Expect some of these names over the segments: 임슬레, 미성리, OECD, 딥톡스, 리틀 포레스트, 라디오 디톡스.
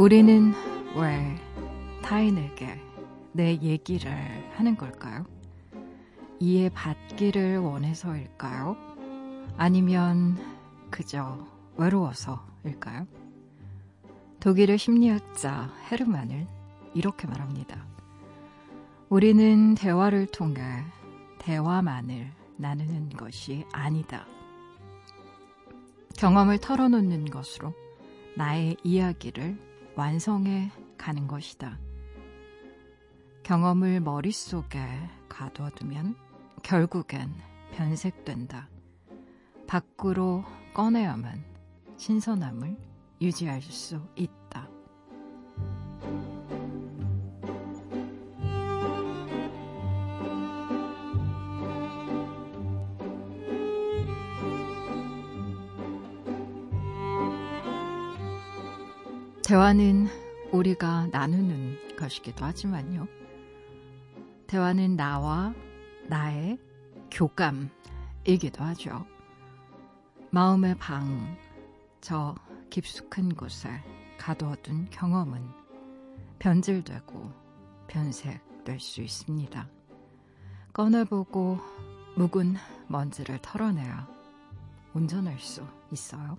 우리는 왜 타인에게 내 얘기를 하는 걸까요? 이해받기를 원해서일까요? 아니면 그저 외로워서일까요? 독일의 심리학자 헤르만은 이렇게 말합니다. 우리는 대화를 통해 대화만을 나누는 것이 아니다. 경험을 털어놓는 것으로 나의 이야기를 완성해 가는 것이다. 경험을 머릿속에 가둬두면 결국엔 변색된다. 밖으로 꺼내야만 신선함을 유지할 수 있다. 대화는 우리가 나누는 것이기도 하지만요. 대화는 나와 나의 교감이기도 하죠. 마음의 방, 저 깊숙한 곳에 가둬둔 경험은 변질되고 변색될 수 있습니다. 꺼내보고 묵은 먼지를 털어내야 온전할 수 있어요.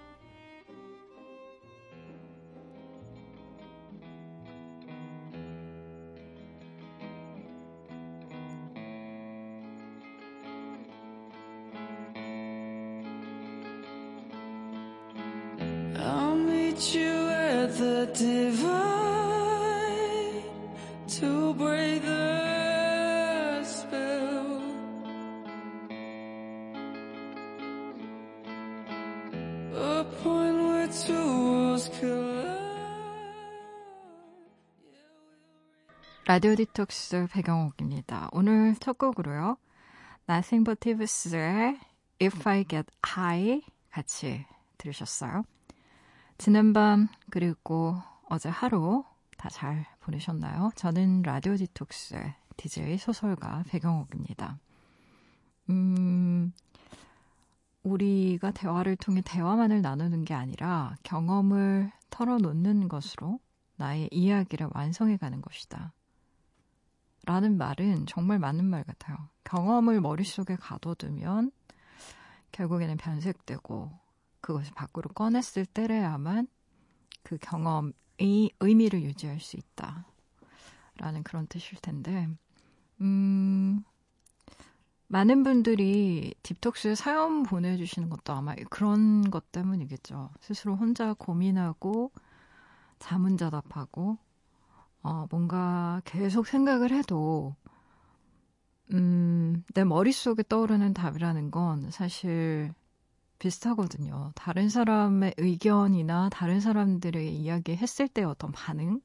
I'll meet you at the divide to break the spell. A point where two worlds collide. 라디오 디톡스 배경옥입니다. 오늘 첫 곡으로요, Nothing but Thieves의 If I Get High 같이 들으셨어요. 지난밤 그리고 어제 하루 다 잘 보내셨나요? 저는 라디오 디톡스의 DJ 소설가 배경옥입니다. 우리가 대화를 통해 대화만을 나누는 게 아니라 경험을 털어놓는 것으로 나의 이야기를 완성해가는 것이다. 라는 말은 정말 맞는 말 같아요. 경험을 머릿속에 가둬두면 결국에는 변색되고 그것을 밖으로 꺼냈을 때래야만 그 경험의 의미를 유지할 수 있다. 라는 그런 뜻일 텐데, 많은 분들이 딥톡스 사연 보내주시는 것도 아마 그런 것 때문이겠죠. 스스로 혼자 고민하고, 자문자답하고, 뭔가 계속 생각을 해도, 내 머릿속에 떠오르는 답이라는 건 사실 비슷하거든요. 다른 사람의 의견이나 다른 사람들의 이야기 했을 때의 어떤 반응,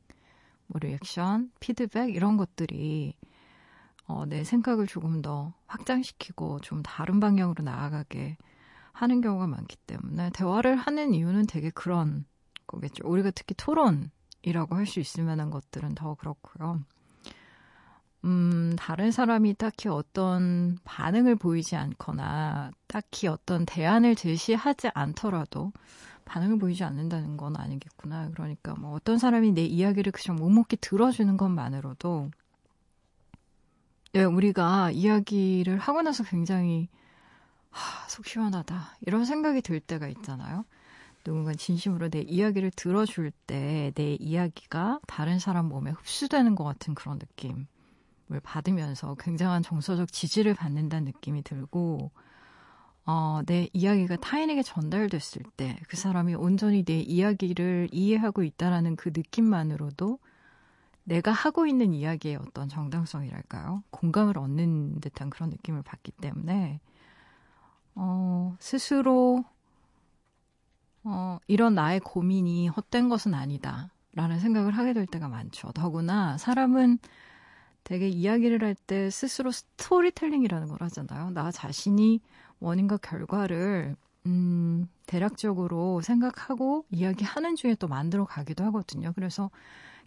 뭐 리액션, 피드백 이런 것들이 내 생각을 조금 더 확장시키고 좀 다른 방향으로 나아가게 하는 경우가 많기 때문에 대화를 하는 이유는 되게 그런 거겠죠. 우리가 특히 토론이라고 할 수 있을 만한 것들은 더 그렇고요. 다른 사람이 딱히 어떤 반응을 보이지 않거나 딱히 어떤 대안을 제시하지 않더라도 반응을 보이지 않는다는 건 아니겠구나. 그러니까 뭐 어떤 사람이 내 이야기를 그냥 묵묵히 들어주는 것만으로도 우리가 이야기를 하고 나서 굉장히 속 시원하다 이런 생각이 들 때가 있잖아요. 누군가 진심으로 내 이야기를 들어줄 때 내 이야기가 다른 사람 몸에 흡수되는 것 같은 그런 느낌 을 받으면서 굉장한 정서적 지지를 받는다는 느낌이 들고, 내 이야기가 타인에게 전달됐을 때 그 사람이 온전히 내 이야기를 이해하고 있다라는 그 느낌만으로도 내가 하고 있는 이야기의 어떤 정당성이랄까요? 공감을 얻는 듯한 그런 느낌을 받기 때문에 스스로 이런 나의 고민이 헛된 것은 아니다라는 생각을 하게 될 때가 많죠. 더구나 사람은 되게 이야기를 할 때 스스로 스토리텔링이라는 걸 하잖아요. 나 자신이 원인과 결과를 대략적으로 생각하고 이야기하는 중에 또 만들어 가기도 하거든요. 그래서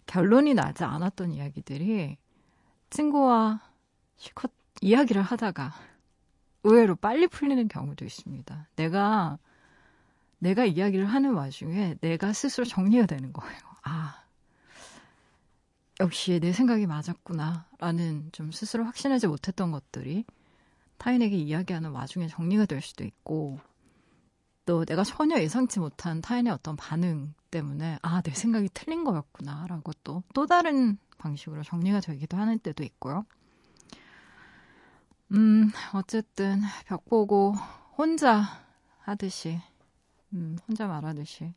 결론이 나지 않았던 이야기들이 친구와 실컷 이야기를 하다가 의외로 빨리 풀리는 경우도 있습니다. 내가 이야기를 하는 와중에 내가 스스로 정리가 되는 거예요. 아, 역시 내 생각이 맞았구나 라는 좀 스스로 확신하지 못했던 것들이 타인에게 이야기하는 와중에 정리가 될 수도 있고, 또 내가 전혀 예상치 못한 타인의 어떤 반응 때문에 아, 내 생각이 틀린 거였구나 라고 또 다른 방식으로 정리가 되기도 하는 때도 있고요. 어쨌든 벽 보고 혼자 하듯이, 혼자 말하듯이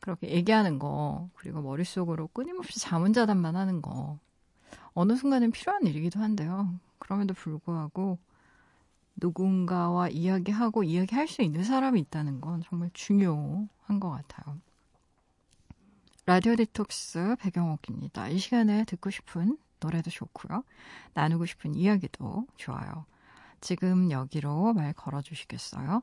그렇게 얘기하는 거, 그리고 머릿속으로 끊임없이 자문자답만 하는 거, 어느 순간은 필요한 일이기도 한데요. 그럼에도 불구하고 누군가와 이야기하고 이야기할 수 있는 사람이 있다는 건 정말 중요한 것 같아요. 라디오 디톡스 배경옥입니다. 이 시간에 듣고 싶은 노래도 좋고요. 나누고 싶은 이야기도 좋아요. 지금 여기로 말 걸어주시겠어요?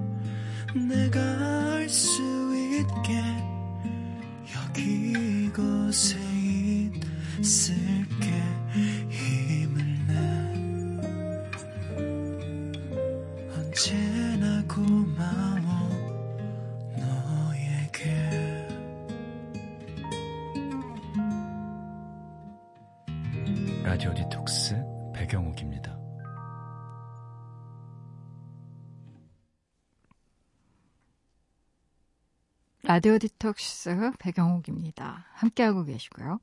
내가 알 수 있게 여기 이곳에 있을게. 힘을 내 언제나 고마워 너에게. 라디오 디톡스 배경옥입니다. 라디오 디톡스 배경옥입니다. 함께하고 계시고요.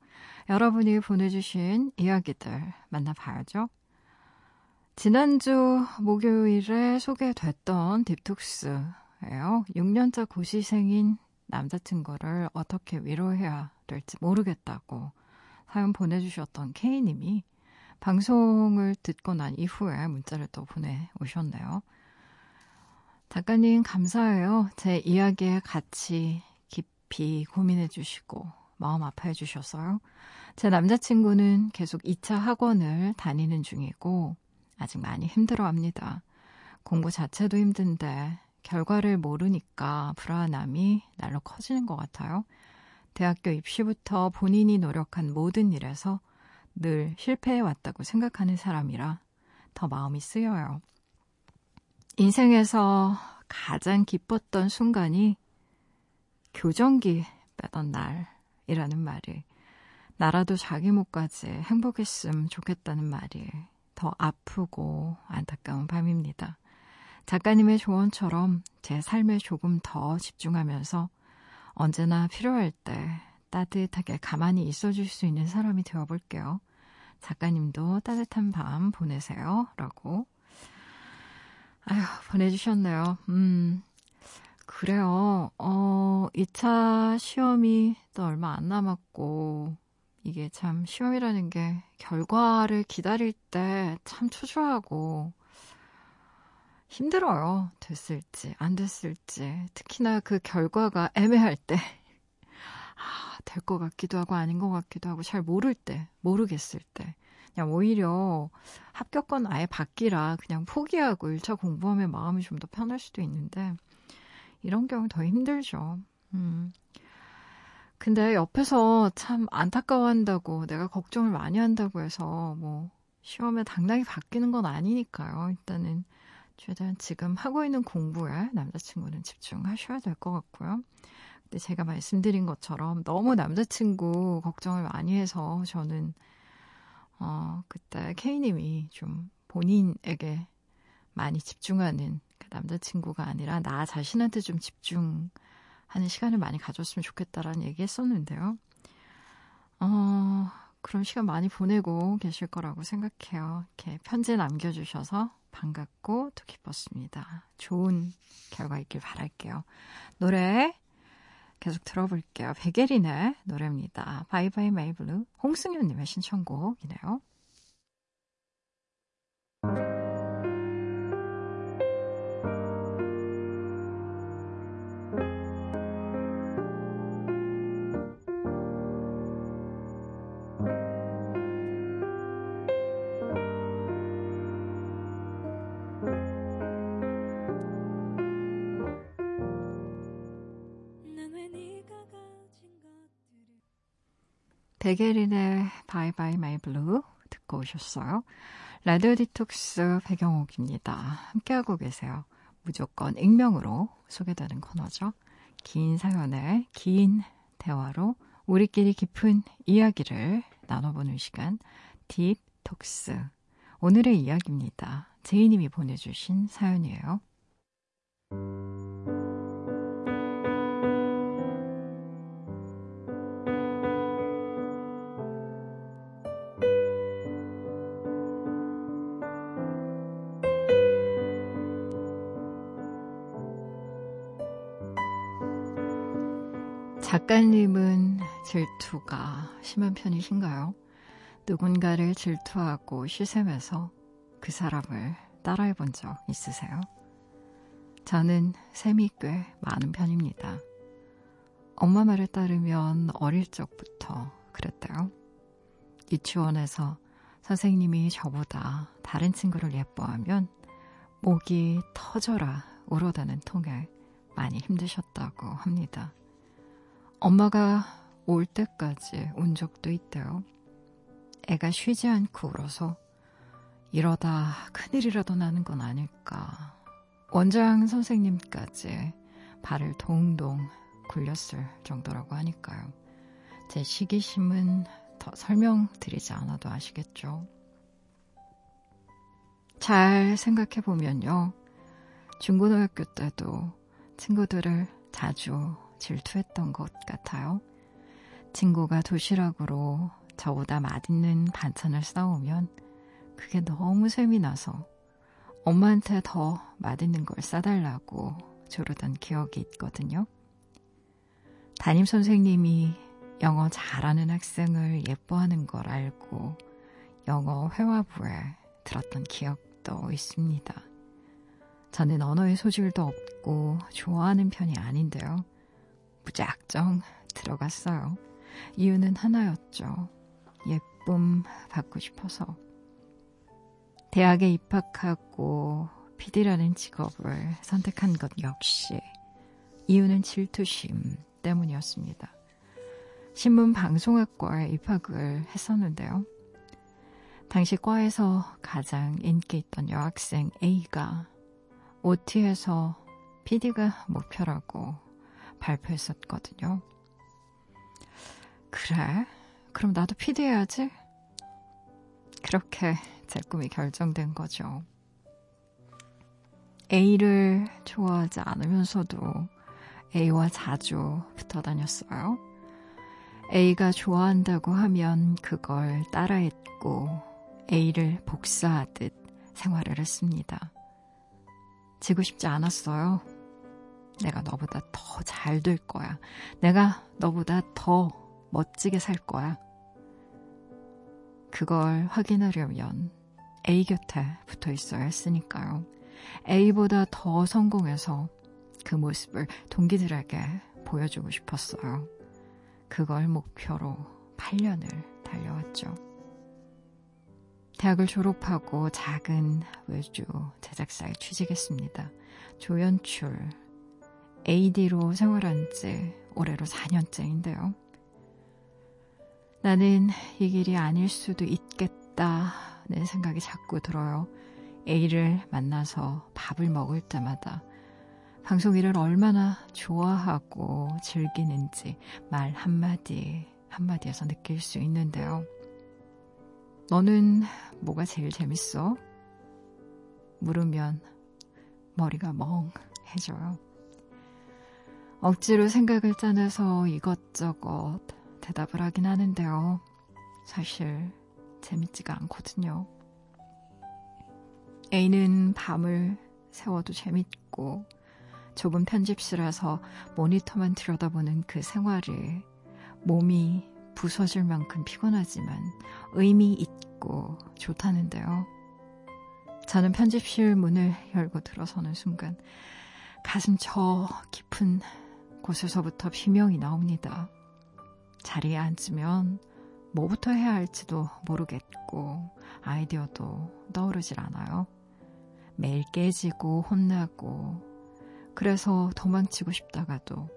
여러분이 보내주신 이야기들 만나봐야죠. 지난주 목요일에 소개됐던 딥톡스예요. 6년차 고시생인 남자친구를 어떻게 위로해야 될지 모르겠다고 사연 보내주셨던 K님이 방송을 듣고 난 이후에 문자를 또 보내오셨네요. 작가님 감사해요. 제 이야기에 같이 깊이 고민해주시고 마음 아파해주셔서요. 제 남자친구는 계속 2차 학원을 다니는 중이고 아직 많이 힘들어합니다. 공부 자체도 힘든데 결과를 모르니까 불안함이 날로 커지는 것 같아요. 대학교 입시부터 본인이 노력한 모든 일에서 늘 실패해왔다고 생각하는 사람이라 더 마음이 쓰여요. 인생에서 가장 기뻤던 순간이 교정기 빼던 날이라는 말이, 나라도 자기 몫까지 행복했음 좋겠다는 말이 더 아프고 안타까운 밤입니다. 작가님의 조언처럼 제 삶에 조금 더 집중하면서 언제나 필요할 때 따뜻하게 가만히 있어줄 수 있는 사람이 되어볼게요. 작가님도 따뜻한 밤 보내세요. 라고 보내주셨네요. 그래요. 2차 시험이 또 얼마 안 남았고, 이게 참 시험이라는 게 결과를 기다릴 때 참 초조하고 힘들어요. 됐을지 안 됐을지, 특히나 그 결과가 애매할 때, 될 것 같기도 하고 아닌 것 같기도 하고 잘 모를 때, 모르겠을 때, 그냥 오히려 합격권 아예 받기라 그냥 포기하고 1차 공부하면 마음이 좀 더 편할 수도 있는데, 이런 경우 더 힘들죠. 근데 옆에서 참 안타까워한다고, 내가 걱정을 많이 한다고 해서 뭐 시험에 당당히 바뀌는 건 아니니까요. 일단은 최대한 지금 하고 있는 공부에 남자친구는 집중하셔야 될 것 같고요. 제가 말씀드린 것처럼 너무 남자친구 걱정을 많이 해서 저는 그때 K님이 좀 본인에게 많이 집중하는, 그 남자친구가 아니라 나 자신한테 좀 집중하는 시간을 많이 가졌으면 좋겠다라는 얘기 했었는데요. 그런 시간 많이 보내고 계실 거라고 생각해요. 이렇게 편지 남겨주셔서 반갑고 또 기뻤습니다. 좋은 결과 있길 바랄게요. 노래 계속 들어볼게요. 백예린의 노래입니다. 바이바이 마이블루. 홍승윤님의 신청곡이네요. 백예린의 바이바이 마이블루 듣고 오셨어요. 라디오 디톡스 배경옥입니다. 함께하고 계세요. 무조건 익명으로 소개되는 코너죠. 긴 사연에 긴 대화로 우리끼리 깊은 이야기를 나눠보는 시간 딥톡스. 오늘의 이야기입니다. 제이님이 보내주신 사연이에요. 작가님은 질투가 심한 편이신가요? 누군가를 질투하고 시샘해서 그 사람을 따라해본 적 있으세요? 저는 셈이 꽤 많은 편입니다. 엄마 말에 따르면 어릴 적부터 그랬대요. 유치원에서 선생님이 저보다 다른 친구를 예뻐하면 목이 터져라 울어대는 통에 많이 힘드셨다고 합니다. 엄마가 올 때까지 운 적도 있대요. 애가 쉬지 않고 울어서 이러다 큰일이라도 나는 건 아닐까. 원장 선생님까지 발을 동동 굴렸을 정도라고 하니까요. 제 시기심은 더 설명드리지 않아도 아시겠죠. 잘 생각해보면요. 중고등학교 때도 친구들을 자주 질투했던 것 같아요. 친구가 도시락으로 저보다 맛있는 반찬을 싸오면 그게 너무 셈이 나서 엄마한테 더 맛있는 걸 싸달라고 조르던 기억이 있거든요. 담임선생님이 영어 잘하는 학생을 예뻐하는 걸 알고 영어 회화부에 들었던 기억도 있습니다. 저는 언어의 소질도 없고 좋아하는 편이 아닌데요. 무작정 들어갔어요. 이유는 하나였죠. 예쁨 받고 싶어서. 대학에 입학하고 PD라는 직업을 선택한 것 역시 이유는 질투심 때문이었습니다. 신문방송학과에 입학을 했었는데요. 당시 과에서 가장 인기 있던 여학생 A가 OT에서 PD가 목표라고 발표했었거든요. 그래? 그럼 나도 PD 해야지? 그렇게 제 꿈이 결정된 거죠. A를 좋아하지 않으면서도 A와 자주 붙어 다녔어요. A가 좋아한다고 하면 그걸 따라했고 A를 복사하듯 생활을 했습니다. 지고 싶지 않았어요. 내가 너보다 더 잘 될 거야. 내가 너보다 더 멋지게 살 거야. 그걸 확인하려면 A 곁에 붙어 있어야 했으니까요. A보다 더 성공해서 그 모습을 동기들에게 보여주고 싶었어요. 그걸 목표로 8년을 달려왔죠. 대학을 졸업하고 작은 외주 제작사에 취직했습니다. 조연출 AD로 생활한 지 올해로 4년째인데요. 나는 이 길이 아닐 수도 있겠다는 생각이 자꾸 들어요. A를 만나서 밥을 먹을 때마다 방송 일을 얼마나 좋아하고 즐기는지 말 한마디에서 느낄 수 있는데요. 너는 뭐가 제일 재밌어? 물으면 머리가 멍해져요. 억지로 생각을 짜내서 이것저것 대답을 하긴 하는데요. 사실 재밌지가 않거든요. A는 밤을 새워도 재밌고 좁은 편집실에서 모니터만 들여다보는 그 생활을 몸이 부서질 만큼 피곤하지만 의미 있고 좋다는데요. 저는 편집실 문을 열고 들어서는 순간 가슴 저 깊은 곳에서부터 비명이 나옵니다. 자리에 앉으면 뭐부터 해야 할지도 모르겠고 아이디어도 떠오르질 않아요. 매일 깨지고 혼나고 그래서 도망치고 싶다가도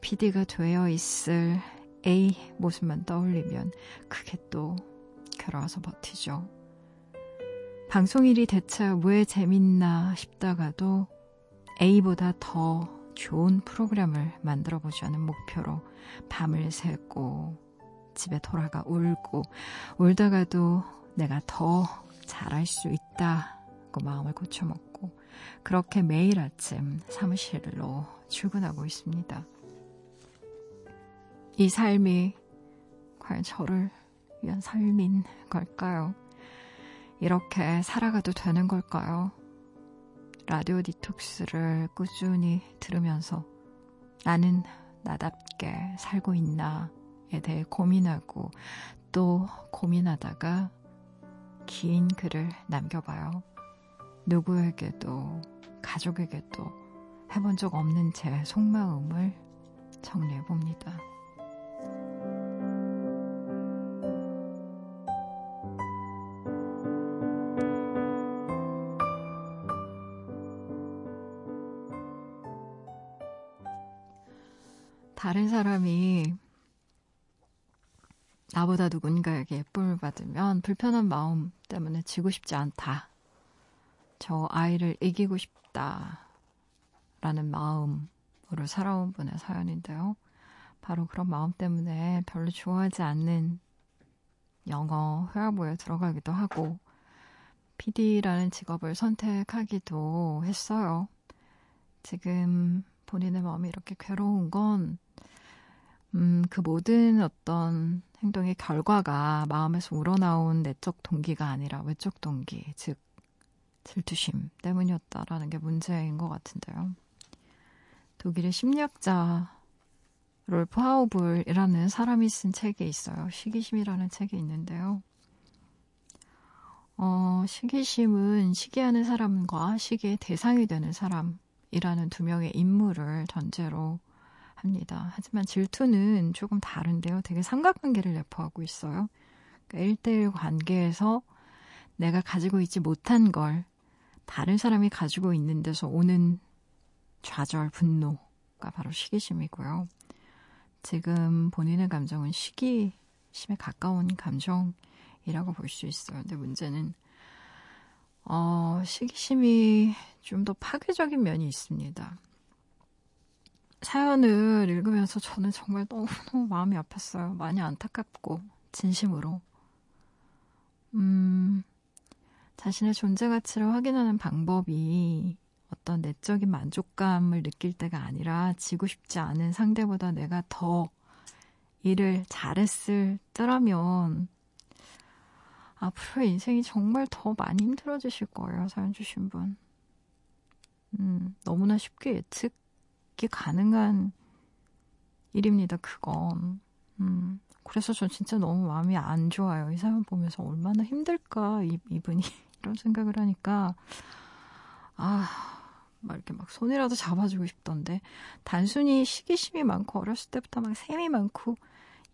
PD가 되어 있을 A 모습만 떠올리면 그게 또 괴로워서 버티죠. 방송일이 대체 왜 재밌나 싶다가도 A보다 더 좋은 프로그램을 만들어보자는 목표로 밤을 새고 집에 돌아가 울고 울다가도 내가 더 잘할 수 있다고 마음을 고쳐먹고 그렇게 매일 아침 사무실로 출근하고 있습니다. 이 삶이 과연 저를 위한 삶인 걸까요? 이렇게 살아가도 되는 걸까요? 라디오 디톡스를 꾸준히 들으면서 나는 나답게 살고 있나에 대해 고민하고 또 고민하다가 긴 글을 남겨봐요. 누구에게도 가족에게도 해본 적 없는 제 속마음을 정리해봅니다. 다른 사람이 나보다 누군가에게 예쁨을 받으면 불편한 마음 때문에 지고 싶지 않다. 저 아이를 이기고 싶다라는 마음으로 살아온 분의 사연인데요. 바로 그런 마음 때문에 별로 좋아하지 않는 영어 회화부에 들어가기도 하고 PD라는 직업을 선택하기도 했어요. 지금 본인의 마음이 이렇게 괴로운 건 그 모든 어떤 행동의 결과가 마음에서 우러나온 내적 동기가 아니라 외적 동기, 즉 질투심 때문이었다라는 게 문제인 것 같은데요. 독일의 심리학자 롤프 하우블이라는 사람이 쓴 책이 있어요. 시기심이라는 책이 있는데요. 시기심은 시기하는 사람과 시기의 대상이 되는 사람이라는 두 명의 인물을 전제로 합니다. 하지만 질투는 조금 다른데요. 되게 삼각관계를 내포하고 있어요. 그러니까 1대1 관계에서 내가 가지고 있지 못한 걸 다른 사람이 가지고 있는 데서 오는 좌절, 분노가 바로 시기심이고요. 지금 본인의 감정은 시기심에 가까운 감정이라고 볼 수 있어요. 근데 문제는 시기심이 좀 더 파괴적인 면이 있습니다. 사연을 읽으면서 저는 정말 너무너무 마음이 아팠어요. 많이 안타깝고 진심으로. 자신의 존재 가치를 확인하는 방법이 어떤 내적인 만족감을 느낄 때가 아니라 지고 싶지 않은 상대보다 내가 더 일을 잘했을 때라면 앞으로의 인생이 정말 더 많이 힘들어지실 거예요. 사연 주신 분. 너무나 쉽게 예측이 가능한 일입니다. 그건. 그래서 전 진짜 너무 마음이 안 좋아요. 이 사연 보면서 얼마나 힘들까. 이분이 이런 생각을 하니까 막 이렇게 막 손이라도 잡아주고 싶던데 단순히 시기심이 많고 어렸을 때부터 막 셈이 많고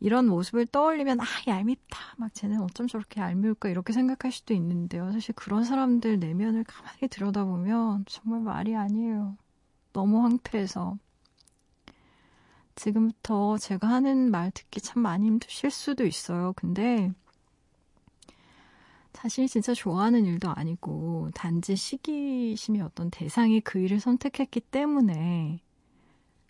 이런 모습을 떠올리면 얄밉다. 막 쟤는 어쩜 저렇게 얄미울까 이렇게 생각할 수도 있는데요. 사실 그런 사람들 내면을 가만히 들여다보면 정말 말이 아니에요. 너무 황폐해서. 지금부터 제가 하는 말 듣기 참 많이 힘드실 수도 있어요. 근데 자신이 진짜 좋아하는 일도 아니고 단지 시기심이 어떤 대상이 그 일을 선택했기 때문에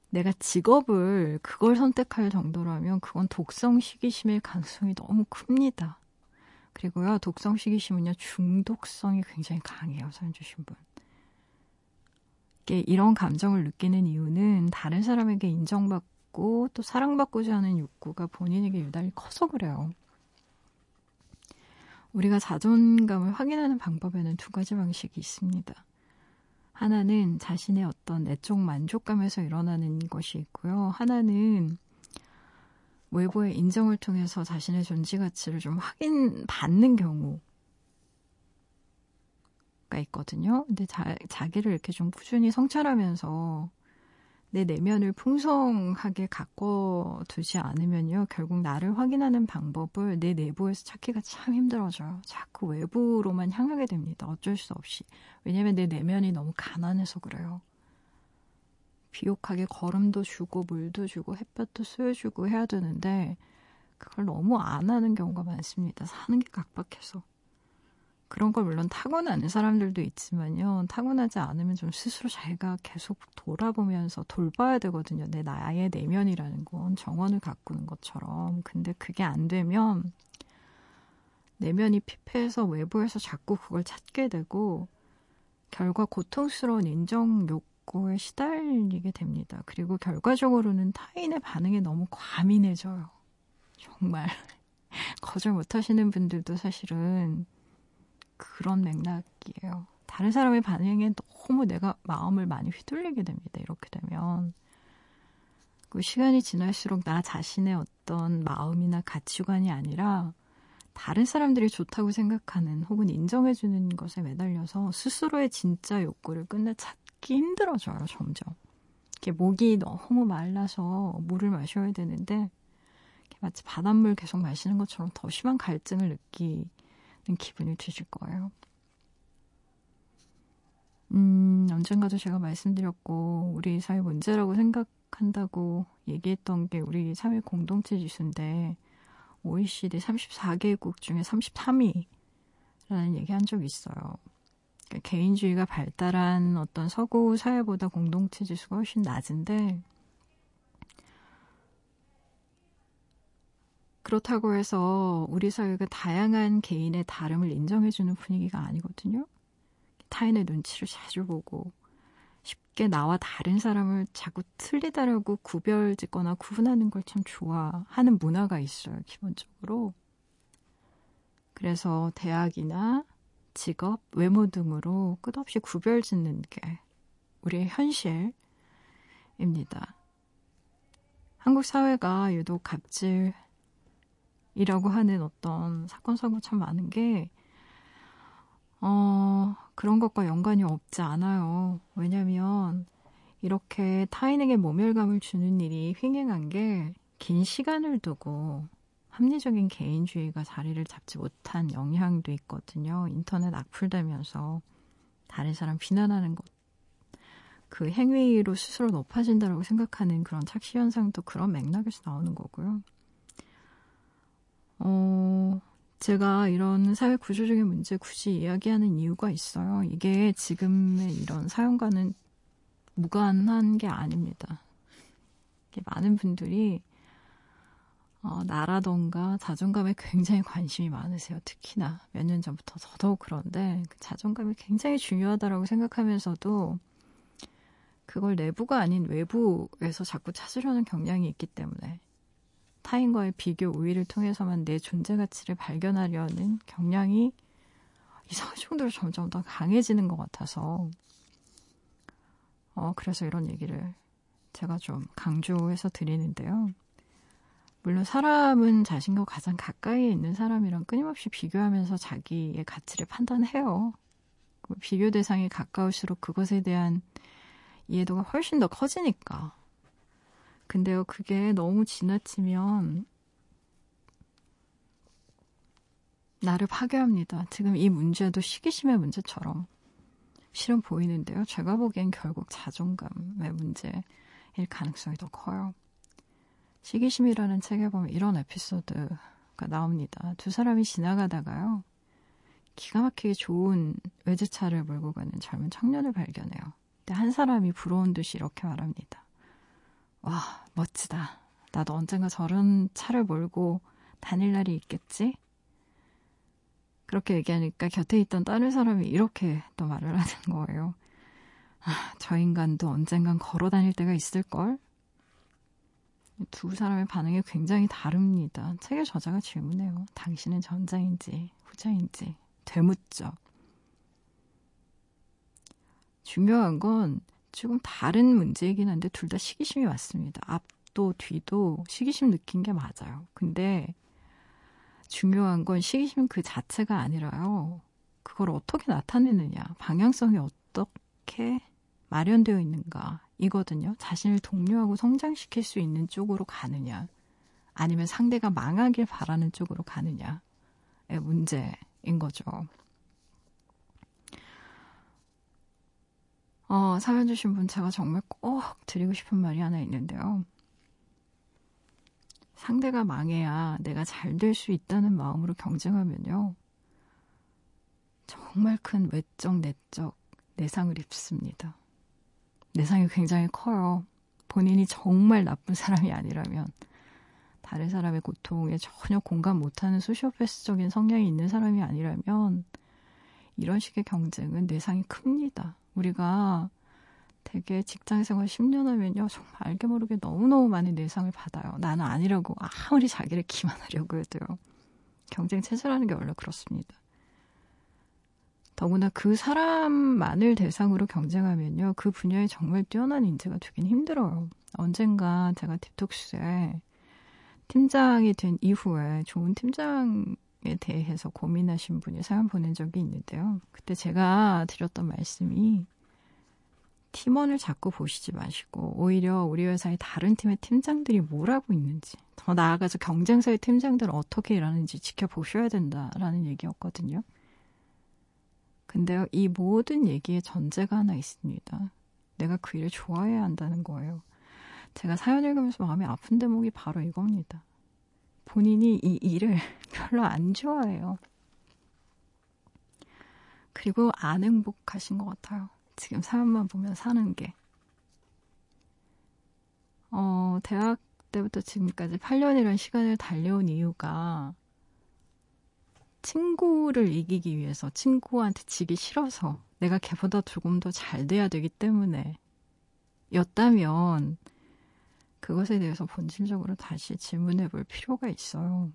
내가 직업을 그걸 선택할 정도라면 그건 독성 시기심일 가능성이 너무 큽니다. 그리고요, 독성 시기심은요, 중독성이 굉장히 강해요. 사연 주신 분. 이런 감정을 느끼는 이유는 다른 사람에게 인정받고 또 사랑받고자 하는 욕구가 본인에게 유달리 커서 그래요. 우리가 자존감을 확인하는 방법에는 두 가지 방식이 있습니다. 하나는 자신의 어떤 내적 만족감에서 일어나는 것이 있고요. 하나는 외부의 인정을 통해서 자신의 존재 가치를 좀 확인받는 경우가 있거든요. 근데 자기를 이렇게 좀 꾸준히 성찰하면서 내 내면을 풍성하게 가꿔두지 않으면요. 결국 나를 확인하는 방법을 내 내부에서 찾기가 참 힘들어져요. 자꾸 외부로만 향하게 됩니다. 어쩔 수 없이. 왜냐하면 내 내면이 너무 가난해서 그래요. 비옥하게 거름도 주고 물도 주고 햇볕도 쐬주고 해야 되는데 그걸 너무 안 하는 경우가 많습니다. 사는 게 각박해서. 그런 걸 물론 타고나는 사람들도 있지만요. 타고나지 않으면 좀 스스로 자기가 계속 돌아보면서 돌봐야 되거든요. 내 나의 내면이라는 건 정원을 가꾸는 것처럼. 근데 그게 안 되면 내면이 피폐해서 외부에서 자꾸 그걸 찾게 되고 결과 고통스러운 인정 욕구에 시달리게 됩니다. 그리고 결과적으로는 타인의 반응에 너무 과민해져요. 정말 거절 못하시는 분들도 사실은 그런 맥락이에요. 다른 사람의 반응에 너무 내가 마음을 많이 휘둘리게 됩니다. 이렇게 되면. 그 시간이 지날수록 나 자신의 어떤 마음이나 가치관이 아니라 다른 사람들이 좋다고 생각하는 혹은 인정해주는 것에 매달려서 스스로의 진짜 욕구를 끝내 찾기 힘들어져요. 점점. 이렇게 목이 너무 말라서 물을 마셔야 되는데 마치 바닷물 계속 마시는 것처럼 더 심한 갈증을 느끼 기분이 드실 거예요. 언젠가도 제가 말씀드렸고 우리 사회 문제라고 생각한다고 얘기했던 게 우리 사회 공동체 지수인데 OECD 34개국 중에 33위라는 얘기 한 적이 있어요. 그러니까 개인주의가 발달한 어떤 서구 사회보다 공동체 지수가 훨씬 낮은데 그렇다고 해서 우리 사회가 다양한 개인의 다름을 인정해주는 분위기가 아니거든요. 타인의 눈치를 자주 보고 쉽게 나와 다른 사람을 자꾸 틀리다라고 구별짓거나 구분하는 걸 참 좋아하는 문화가 있어요. 기본적으로. 그래서 대학이나 직업, 외모 등으로 끝없이 구별짓는 게 우리의 현실입니다. 한국 사회가 유독 갑질 이라고 하는 어떤 사건, 사고 참 많은 게 그런 것과 연관이 없지 않아요. 왜냐하면 이렇게 타인에게 모멸감을 주는 일이 횡행한 게 긴 시간을 두고 합리적인 개인주의가 자리를 잡지 못한 영향도 있거든요. 인터넷 악플되면서 다른 사람 비난하는 것, 그 행위로 스스로 높아진다라고 생각하는 그런 착시현상도 그런 맥락에서 나오는 거고요. 제가 이런 사회 구조적인 문제 굳이 이야기하는 이유가 있어요. 이게 지금의 이런 사연과는 무관한 게 아닙니다. 많은 분들이 나라던가 자존감에 굉장히 관심이 많으세요. 특히나 몇 년 전부터 더더욱 그런데 그 자존감이 굉장히 중요하다라고 생각하면서도 그걸 내부가 아닌 외부에서 자꾸 찾으려는 경향이 있기 때문에 타인과의 비교 우위를 통해서만 내 존재 가치를 발견하려는 경향이 이상할 정도로 점점 더 강해지는 것 같아서 그래서 이런 얘기를 제가 좀 강조해서 드리는데요. 물론 사람은 자신과 가장 가까이에 있는 사람이랑 끊임없이 비교하면서 자기의 가치를 판단해요. 비교 대상이 가까울수록 그것에 대한 이해도가 훨씬 더 커지니까. 근데요, 그게 너무 지나치면 나를 파괴합니다. 지금 이 문제도 시기심의 문제처럼 실은 보이는데요. 제가 보기엔 결국 자존감의 문제일 가능성이 더 커요. 시기심이라는 책에 보면 이런 에피소드가 나옵니다. 두 사람이 지나가다가요. 기가 막히게 좋은 외제차를 몰고 가는 젊은 청년을 발견해요. 근데 한 사람이 부러운 듯이 이렇게 말합니다. 와, 멋지다. 나도 언젠가 저런 차를 몰고 다닐 날이 있겠지? 그렇게 얘기하니까 곁에 있던 다른 사람이 이렇게 또 말을 하는 거예요. 저 인간도 언젠간 걸어 다닐 때가 있을걸? 두 사람의 반응이 굉장히 다릅니다. 책의 저자가 질문해요. 당신은 전자인지 후자인지 되묻죠. 중요한 건 조금 다른 문제이긴 한데 둘 다 시기심이 왔습니다. 앞도 뒤도 시기심 느낀 게 맞아요. 근데 중요한 건 시기심 그 자체가 아니라요. 그걸 어떻게 나타내느냐, 방향성이 어떻게 마련되어 있는가 이거든요. 자신을 독려하고 성장시킬 수 있는 쪽으로 가느냐 아니면 상대가 망하길 바라는 쪽으로 가느냐의 문제인 거죠. 사연 주신 분 제가 정말 꼭 드리고 싶은 말이 하나 있는데요. 상대가 망해야 내가 잘 될 수 있다는 마음으로 경쟁하면요. 정말 큰 외적, 내적 내상을 입습니다. 내상이 굉장히 커요. 본인이 정말 나쁜 사람이 아니라면 다른 사람의 고통에 전혀 공감 못하는 소시오패스적인 성향이 있는 사람이 아니라면 이런 식의 경쟁은 내상이 큽니다. 우리가 되게 직장생활 10년 하면요. 정말 알게 모르게 너무너무 많은 내상을 받아요. 나는 아니라고 아무리 자기를 기만하려고 해도요. 경쟁 체제라는 게 원래 그렇습니다. 더구나 그 사람만을 대상으로 경쟁하면요. 그 분야에 정말 뛰어난 인재가 되긴 힘들어요. 언젠가 제가 딥톡스에 팀장이 된 이후에 좋은 팀장에 대해서 고민하신 분이 사연 보낸 적이 있는데요. 그때 제가 드렸던 말씀이 팀원을 자꾸 보시지 마시고 오히려 우리 회사의 다른 팀의 팀장들이 뭘 하고 있는지 더 나아가서 경쟁사의 팀장들은 어떻게 일하는지 지켜보셔야 된다라는 얘기였거든요. 근데요, 이 모든 얘기의 전제가 하나 있습니다. 내가 그 일을 좋아해야 한다는 거예요. 제가 사연 읽으면서 마음이 아픈 대목이 바로 이겁니다. 본인이 이 일을 별로 안 좋아해요. 그리고 안 행복하신 것 같아요. 지금 사연만 보면 사는 게. 대학 때부터 지금까지 8년이라는 시간을 달려온 이유가 친구를 이기기 위해서, 친구한테 지기 싫어서 내가 걔보다 조금 더 잘 돼야 되기 때문에 였다면 그것에 대해서 본질적으로 다시 질문해 볼 필요가 있어요.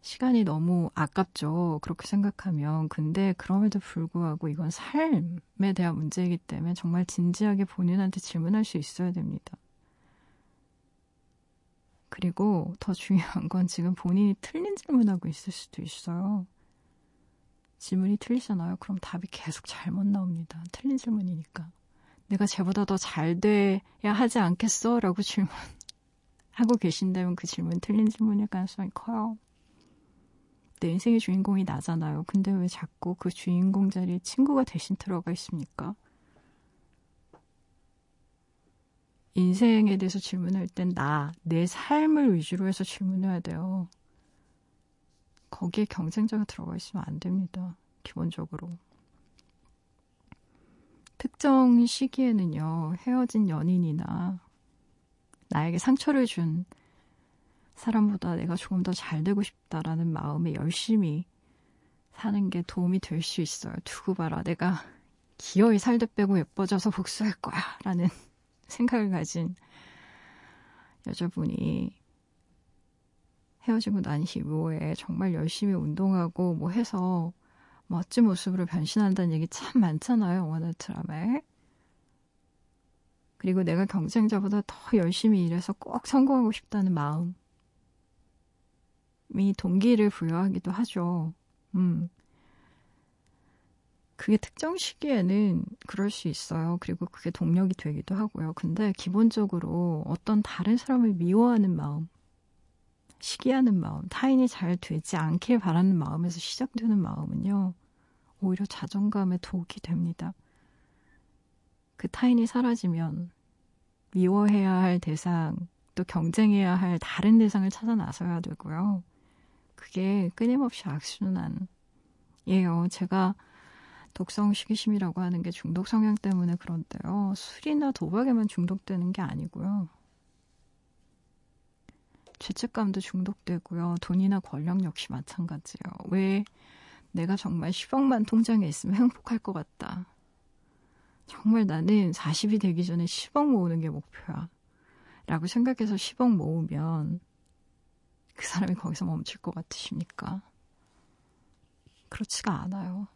시간이 너무 아깝죠. 그렇게 생각하면. 근데 그럼에도 불구하고 이건 삶에 대한 문제이기 때문에 정말 진지하게 본인한테 질문할 수 있어야 됩니다. 그리고 더 중요한 건 지금 본인이 틀린 질문하고 있을 수도 있어요. 질문이 틀리잖아요. 그럼 답이 계속 잘못 나옵니다. 틀린 질문이니까. 내가 쟤보다 더 잘 돼야 하지 않겠어? 라고 질문하고 계신다면 그 질문 틀린 질문일 가능성이 커요. 내 인생의 주인공이 나잖아요. 근데 왜 자꾸 그 주인공 자리에 친구가 대신 들어가 있습니까? 인생에 대해서 질문할 땐 나, 내 삶을 위주로 해서 질문해야 돼요. 거기에 경쟁자가 들어가 있으면 안 됩니다. 기본적으로. 특정 시기에는요. 헤어진 연인이나 나에게 상처를 준 사람보다 내가 조금 더 잘 되고 싶다라는 마음에 열심히 사는 게 도움이 될 수 있어요. 두고 봐라. 내가 기어이 살도 빼고 예뻐져서 복수할 거야. 라는 생각을 가진 여자분이 헤어지고 난 이후에 정말 열심히 운동하고 뭐 해서 멋진 모습으로 변신한다는 얘기 참 많잖아요. 영화나 드라마에. 그리고 내가 경쟁자보다 더 열심히 일해서 꼭 성공하고 싶다는 마음이 동기를 부여하기도 하죠. 그게 특정 시기에는 그럴 수 있어요. 그리고 그게 동력이 되기도 하고요. 근데 기본적으로 어떤 다른 사람을 미워하는 마음, 시기하는 마음, 타인이 잘 되지 않길 바라는 마음에서 시작되는 마음은요. 오히려 자존감에 독이 됩니다. 그 타인이 사라지면 미워해야 할 대상, 또 경쟁해야 할 다른 대상을 찾아 나서야 되고요. 그게 끊임없이 악순환이에요. 제가 독성 시기심이라고 하는 게 중독 성향 때문에 그런데요. 술이나 도박에만 중독되는 게 아니고요. 죄책감도 중독되고요. 돈이나 권력 역시 마찬가지예요. 왜 내가 정말 10억만 통장에 있으면 행복할 것 같다. 정말 나는 40이 되기 전에 10억 모으는 게 목표야. 라고 생각해서 10억 모으면 그 사람이 거기서 멈출 것 같으십니까? 그렇지가 않아요.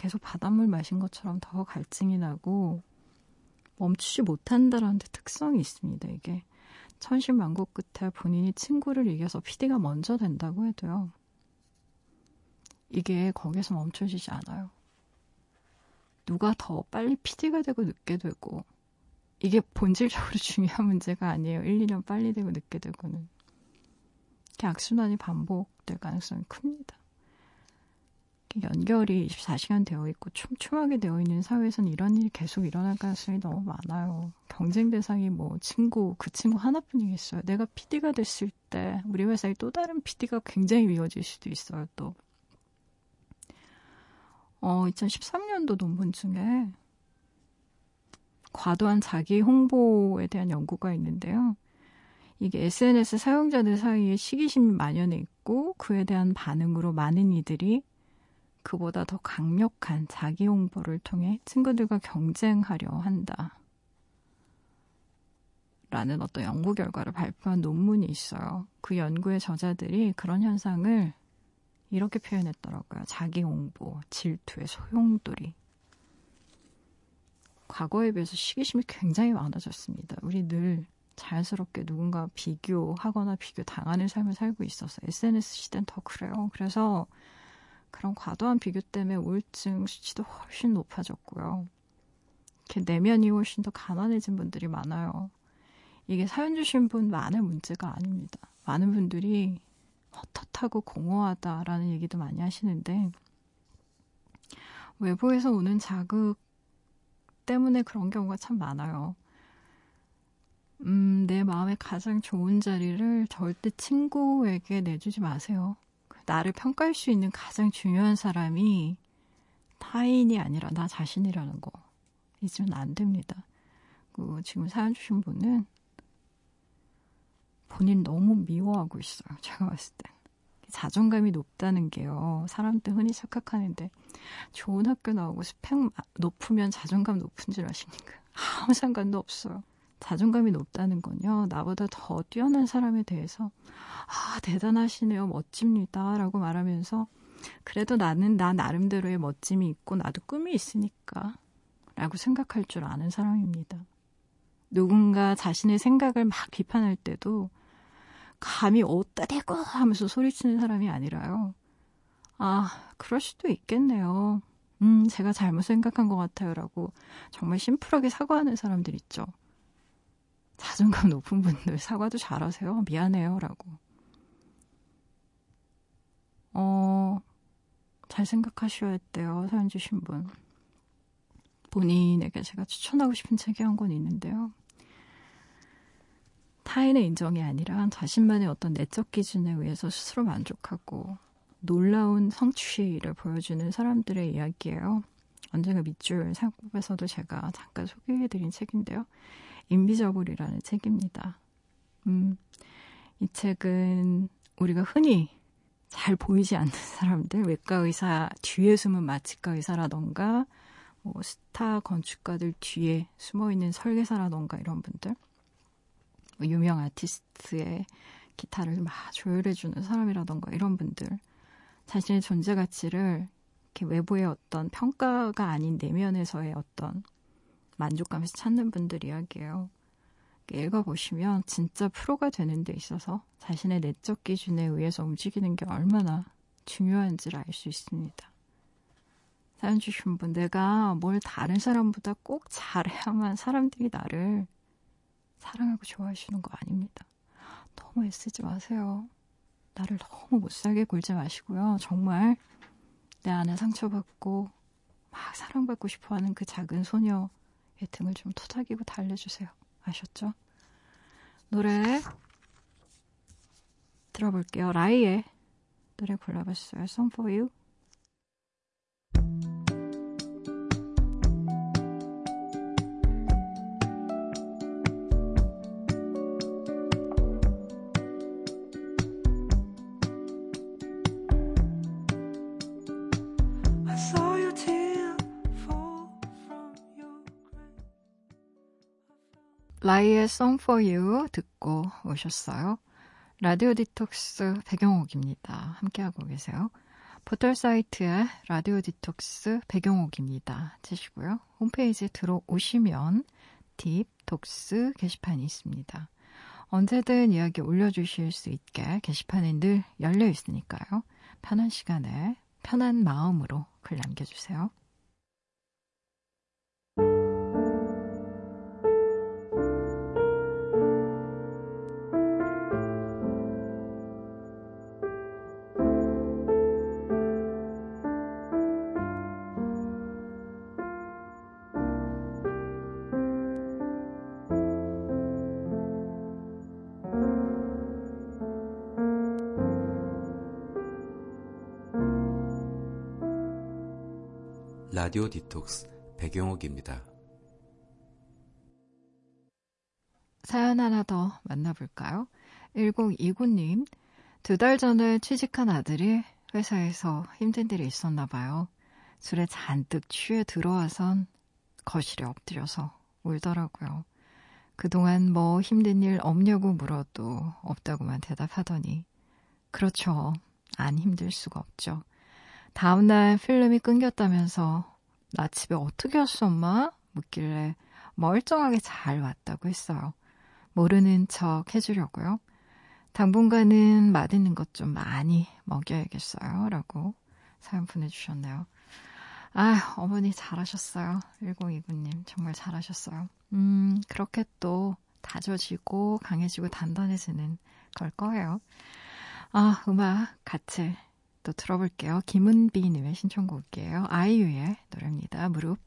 계속 바닷물 마신 것처럼 더 갈증이 나고 멈추지 못한다라는 데 특성이 있습니다. 이게 천신만고 끝에 본인이 친구를 이겨서 PD가 먼저 된다고 해도요. 이게 거기서 멈춰지지 않아요. 누가 더 빨리 PD가 되고 늦게 되고 이게 본질적으로 중요한 문제가 아니에요. 1, 2년 빨리 되고 늦게 되고는. 이렇게 악순환이 반복될 가능성이 큽니다. 연결이 24시간 되어 있고 촘촘하게 되어 있는 사회에서는 이런 일이 계속 일어날 가능성이 너무 많아요. 경쟁 대상이 뭐 친구, 그 친구 하나뿐이겠어요. 내가 PD가 됐을 때 우리 회사에 또 다른 PD가 굉장히 미워질 수도 있어요. 또 2013년도 논문 중에 과도한 자기 홍보에 대한 연구가 있는데요. 이게 SNS 사용자들 사이에 시기심이 만연해 있고 그에 대한 반응으로 많은 이들이 그보다 더 강력한 자기 홍보를 통해 친구들과 경쟁하려 한다. 라는 어떤 연구 결과를 발표한 논문이 있어요. 그 연구의 저자들이 그런 현상을 이렇게 표현했더라고요. 자기 홍보, 질투의 소용돌이. 과거에 비해서 시기심이 굉장히 많아졌습니다. 우리 늘 자연스럽게 누군가 비교하거나 비교당하는 삶을 살고 있어서 SNS 시대는 더 그래요. 그래서 그런 과도한 비교 때문에 우울증 수치도 훨씬 높아졌고요. 이렇게 내면이 훨씬 더 가난해진 분들이 많아요. 이게 사연 주신 분만의 문제가 아닙니다. 많은 분들이 헛헛하고 공허하다라는 얘기도 많이 하시는데 외부에서 오는 자극 때문에 그런 경우가 참 많아요. 내 마음의 가장 좋은 자리를 절대 친구에게 내주지 마세요. 나를 평가할 수 있는 가장 중요한 사람이 타인이 아니라 나 자신이라는 거 잊으면 안 됩니다. 지금 사연 주신 분은 본인 너무 미워하고 있어요. 제가 봤을 땐. 자존감이 높다는 게요. 사람들 흔히 착각하는데 좋은 학교 나오고 스펙 높으면 자존감 높은 줄 아십니까? 아무 상관도 없어요. 자존감이 높다는 건요. 나보다 더 뛰어난 사람에 대해서 대단하시네요. 멋집니다. 라고 말하면서 그래도 나는 나 나름대로의 멋짐이 있고 나도 꿈이 있으니까 라고 생각할 줄 아는 사람입니다. 누군가 자신의 생각을 막 비판할 때도 감히 어따 대고 하면서 소리치는 사람이 아니라요. 그럴 수도 있겠네요. 제가 잘못 생각한 것 같아요. 라고 정말 심플하게 사과하는 사람들 있죠. 자존감 높은 분들 사과도 잘하세요. 미안해요. 라고. 잘 생각하셔야 돼요. 사연 주신 분. 본인에게 제가 추천하고 싶은 책이 한 권 있는데요. 타인의 인정이 아니라 자신만의 어떤 내적 기준에 의해서 스스로 만족하고 놀라운 성취를 보여주는 사람들의 이야기예요. 언젠가 밑줄 상급에서도 제가 잠깐 소개해드린 책인데요. 인비저블이라는 책입니다. 이 책은 우리가 흔히 잘 보이지 않는 사람들, 외과의사 뒤에 숨은 마취과의사라던가 뭐 스타 건축가들 뒤에 숨어있는 설계사라던가 이런 분들, 뭐 유명 아티스트의 기타를 막 조율해주는 사람이라던가 이런 분들, 자신의 존재 가치를 이렇게 외부의 어떤 평가가 아닌 내면에서의 어떤 만족감에서 찾는 분들 이야기예요. 읽어보시면 진짜 프로가 되는 데 있어서 자신의 내적 기준에 의해서 움직이는 게 얼마나 중요한지를 알 수 있습니다. 사연 주신 분, 내가 뭘 다른 사람보다 꼭 잘해야만 사람들이 나를 사랑하고 좋아해주는 거 아닙니다. 너무 애쓰지 마세요. 나를 너무 못살게 굴지 마시고요. 정말 내 안에 상처받고 막 사랑받고 싶어하는 그 작은 소녀의 등을 좀 토닥이고 달래주세요. 아셨죠? 노래 들어볼게요. 라이의 노래 골라봤어요. Song for You. 라이의 Song for You 듣고 오셨어요. 라디오 디톡스 배경옥입니다. 함께하고 계세요. 포털사이트에 라디오 디톡스 배경옥입니다. 치시고요. 홈페이지에 들어오시면 딥톡스 게시판이 있습니다. 언제든 이야기 올려주실 수 있게 게시판은 늘 열려 있으니까요. 편한 시간에 편한 마음으로 글 남겨주세요. 라디오 디톡스 배경옥입니다. 사연 하나 더 만나볼까요? 1029님, 2달 전에 취직한 아들이 회사에서 힘든 일이 있었나 봐요. 술에 잔뜩 취해 들어와선 거실에 엎드려서 울더라고요. 그동안 뭐 힘든 일 없냐고 물어도 없다고만 대답하더니 그렇죠. 안 힘들 수가 없죠. 다음날 필름이 끊겼다면서 나 집에 어떻게 왔어 엄마? 묻길래 멀쩡하게 잘 왔다고 했어요. 모르는 척 해주려고요. 당분간은 맛있는 것 좀 많이 먹여야겠어요. 라고 사연 보내주셨네요. 아, 어머니 잘하셨어요. 1029님 정말 잘하셨어요. 그렇게 또 다져지고 강해지고 단단해지는 걸 거예요. 아, 음악 같이 또 들어볼게요. 김은비님의 신청곡이에요. 아이유의 노래입니다. 무릎.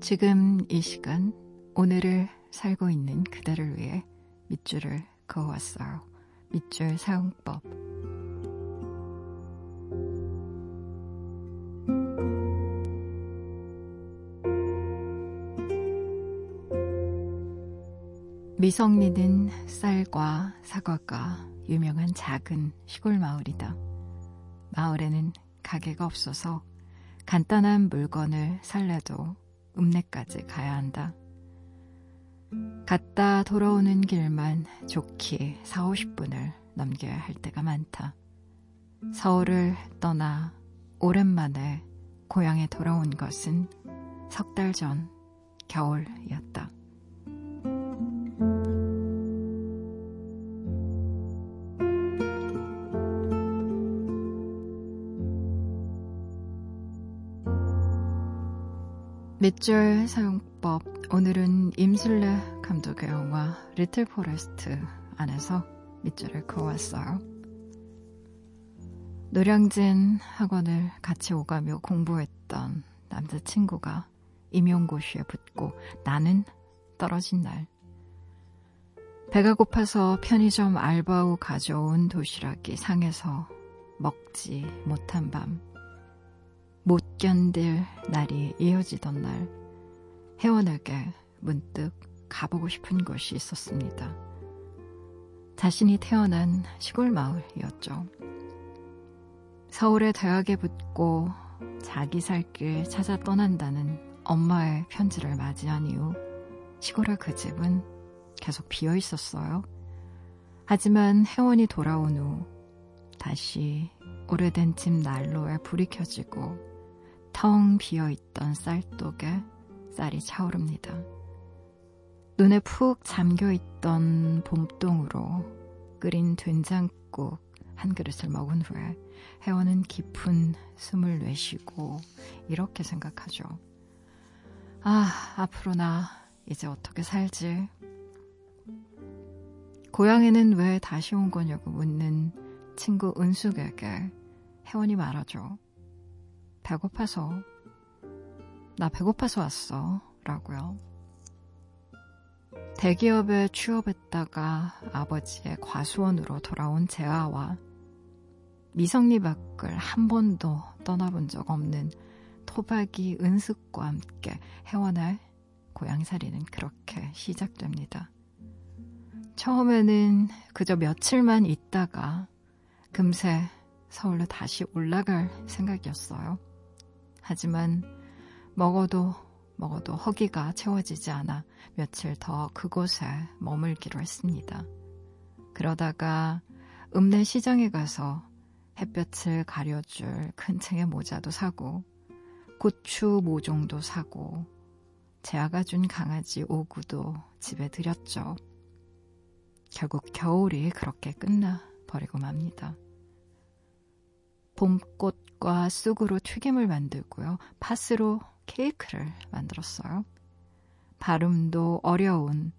지금 이 시간 오늘을 살고 있는 그대를 위해 밑줄을 그어왔어요. 밑줄 사용법. 미성리는 쌀과 사과가 유명한 작은 시골 마을이다. 마을에는 가게가 없어서 간단한 물건을 살래도 읍내까지 가야 한다. 갔다 돌아오는 길만 좋게 40-50분을 넘겨야 할 때가 많다. 서울을 떠나 오랜만에 고향에 돌아온 것은 3달 전 겨울이었다. 밑줄 사용법. 오늘은 임슬레 감독의 영화 리틀 포레스트 안에서 밑줄을 그어왔어요. 노량진 학원을 같이 오가며 공부했던 남자친구가 임용고시에 붙고 나는 떨어진 날. 배가 고파서 편의점 알바 후 가져온 도시락이 상해서 먹지 못한 밤. 못 견딜 날이 이어지던 날 해원에게 문득 가보고 싶은 곳이 있었습니다. 자신이 태어난 시골 마을이었죠. 서울의 대학에 붙고 자기 살 길 찾아 떠난다는 엄마의 편지를 맞이한 이후 시골의 그 집은 계속 비어 있었어요. 하지만 해원이 돌아온 후 다시 오래된 집 난로에 불이 켜지고 텅 비어있던 쌀독에 쌀이 차오릅니다. 눈에 푹 잠겨있던 봄동으로 끓인 된장국 한 그릇을 먹은 후에 혜원은 깊은 숨을 내쉬고 이렇게 생각하죠. 아, 앞으로 나 이제 어떻게 살지? 고향에는 왜 다시 온 거냐고 묻는 친구 은숙에게 혜원이 말하죠. 배고파서. 나 배고파서 왔어. 라고요. 대기업에 취업했다가 아버지의 과수원으로 돌아온 재아와 미성리 밖을 한 번도 떠나본 적 없는 토박이 은숙과 함께 혜원의 고향살이는 그렇게 시작됩니다. 처음에는 그저 며칠만 있다가 금세 서울로 다시 올라갈 생각이었어요. 하지만 먹어도 허기가 채워지지 않아 며칠 더 그곳에 머물기로 했습니다. 그러다가 읍내 시장에 가서 햇볕을 가려줄 큰 챙의 모자도 사고 고추 모종도 사고 재아가 준 강아지 오구도 집에 들였죠. 결국 겨울이 그렇게 끝나버리고 맙니다. 봄꽃과 쑥으로 튀김을 만들고요. 팥으로 케이크를 만들었어요. 발음도 어려운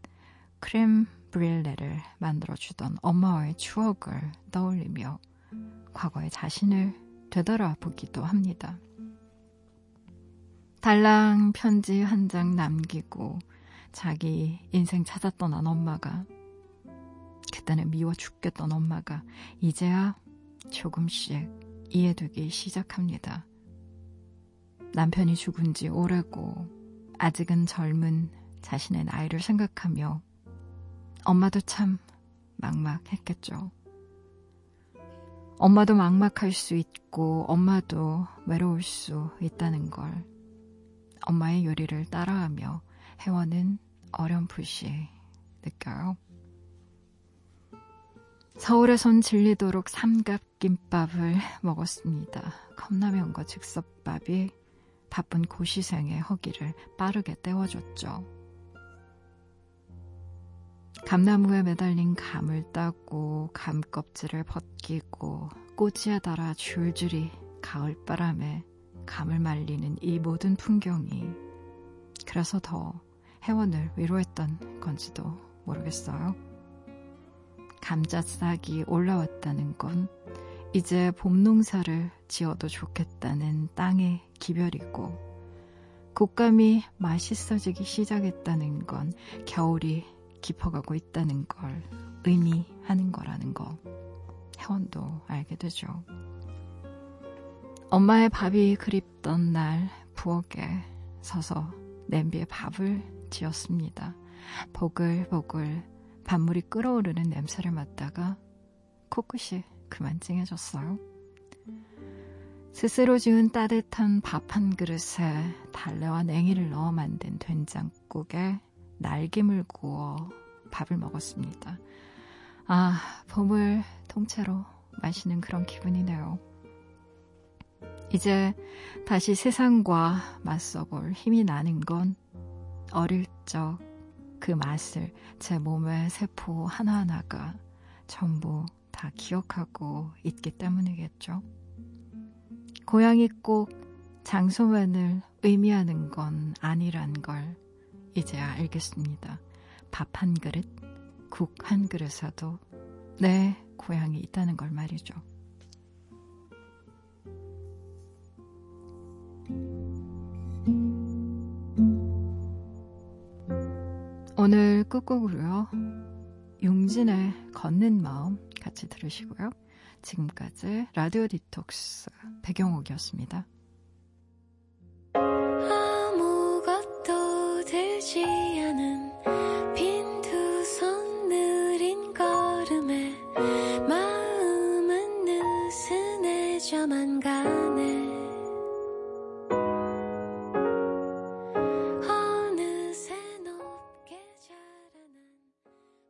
크렘 브릴레를 만들어주던 엄마와의 추억을 떠올리며 과거의 자신을 되돌아보기도 합니다. 달랑 편지 한 장 남기고 자기 인생 찾아 떠난 엄마가, 그때는 미워 죽겠던 엄마가 이제야 조금씩 이해되기 시작합니다. 남편이 죽은 지 오래고 아직은 젊은 자신의 나이를 생각하며 엄마도 참 막막했겠죠. 엄마도 막막할 수 있고 엄마도 외로울 수 있다는 걸 엄마의 요리를 따라하며 혜원은 어렴풋이 느껴요. 서울에선 질리도록 삼각김밥을 먹었습니다. 컵라면과 즉석밥이 바쁜 고시생의 허기를 빠르게 때워줬죠. 감나무에 매달린 감을 따고 감 껍질을 벗기고 꼬지에 달아 줄줄이 가을바람에 감을 말리는 이 모든 풍경이 그래서 더 혜원을 위로했던 건지도 모르겠어요. 감자싹이 올라왔다는 건 이제 봄농사를 지어도 좋겠다는 땅의 기별이고 곶감이 맛있어지기 시작했다는 건 겨울이 깊어가고 있다는 걸 의미하는 거라는 거 혜원도 알게 되죠. 엄마의 밥이 그립던 날 부엌에 서서 냄비에 밥을 지었습니다. 보글보글 밥물이 끓어오르는 냄새를 맡다가 코끝이 그만 찡해졌어요. 스스로 지은 따뜻한 밥 한 그릇에 달래와 냉이를 넣어 만든 된장국에 날김을 구워 밥을 먹었습니다. 아, 봄을 통째로 마시는 그런 기분이네요. 이제 다시 세상과 맞서볼 힘이 나는 건 어릴 적 그 맛을 제 몸의 세포 하나하나가 전부 다 기억하고 있기 때문이겠죠. 고향이 꼭 장소만을 의미하는 건 아니란 걸 이제야 알겠습니다. 밥 한 그릇, 국 한 그릇에도 내 고향이 있다는 걸 말이죠. 오늘 끝곡으로요. 용진의 걷는 마음 같이 들으시고요. 지금까지 라디오 디톡스 배경옥이었습니다. 아무것도 들지 않은 빈 두 손 느린 걸음에 마음은 느슨해져만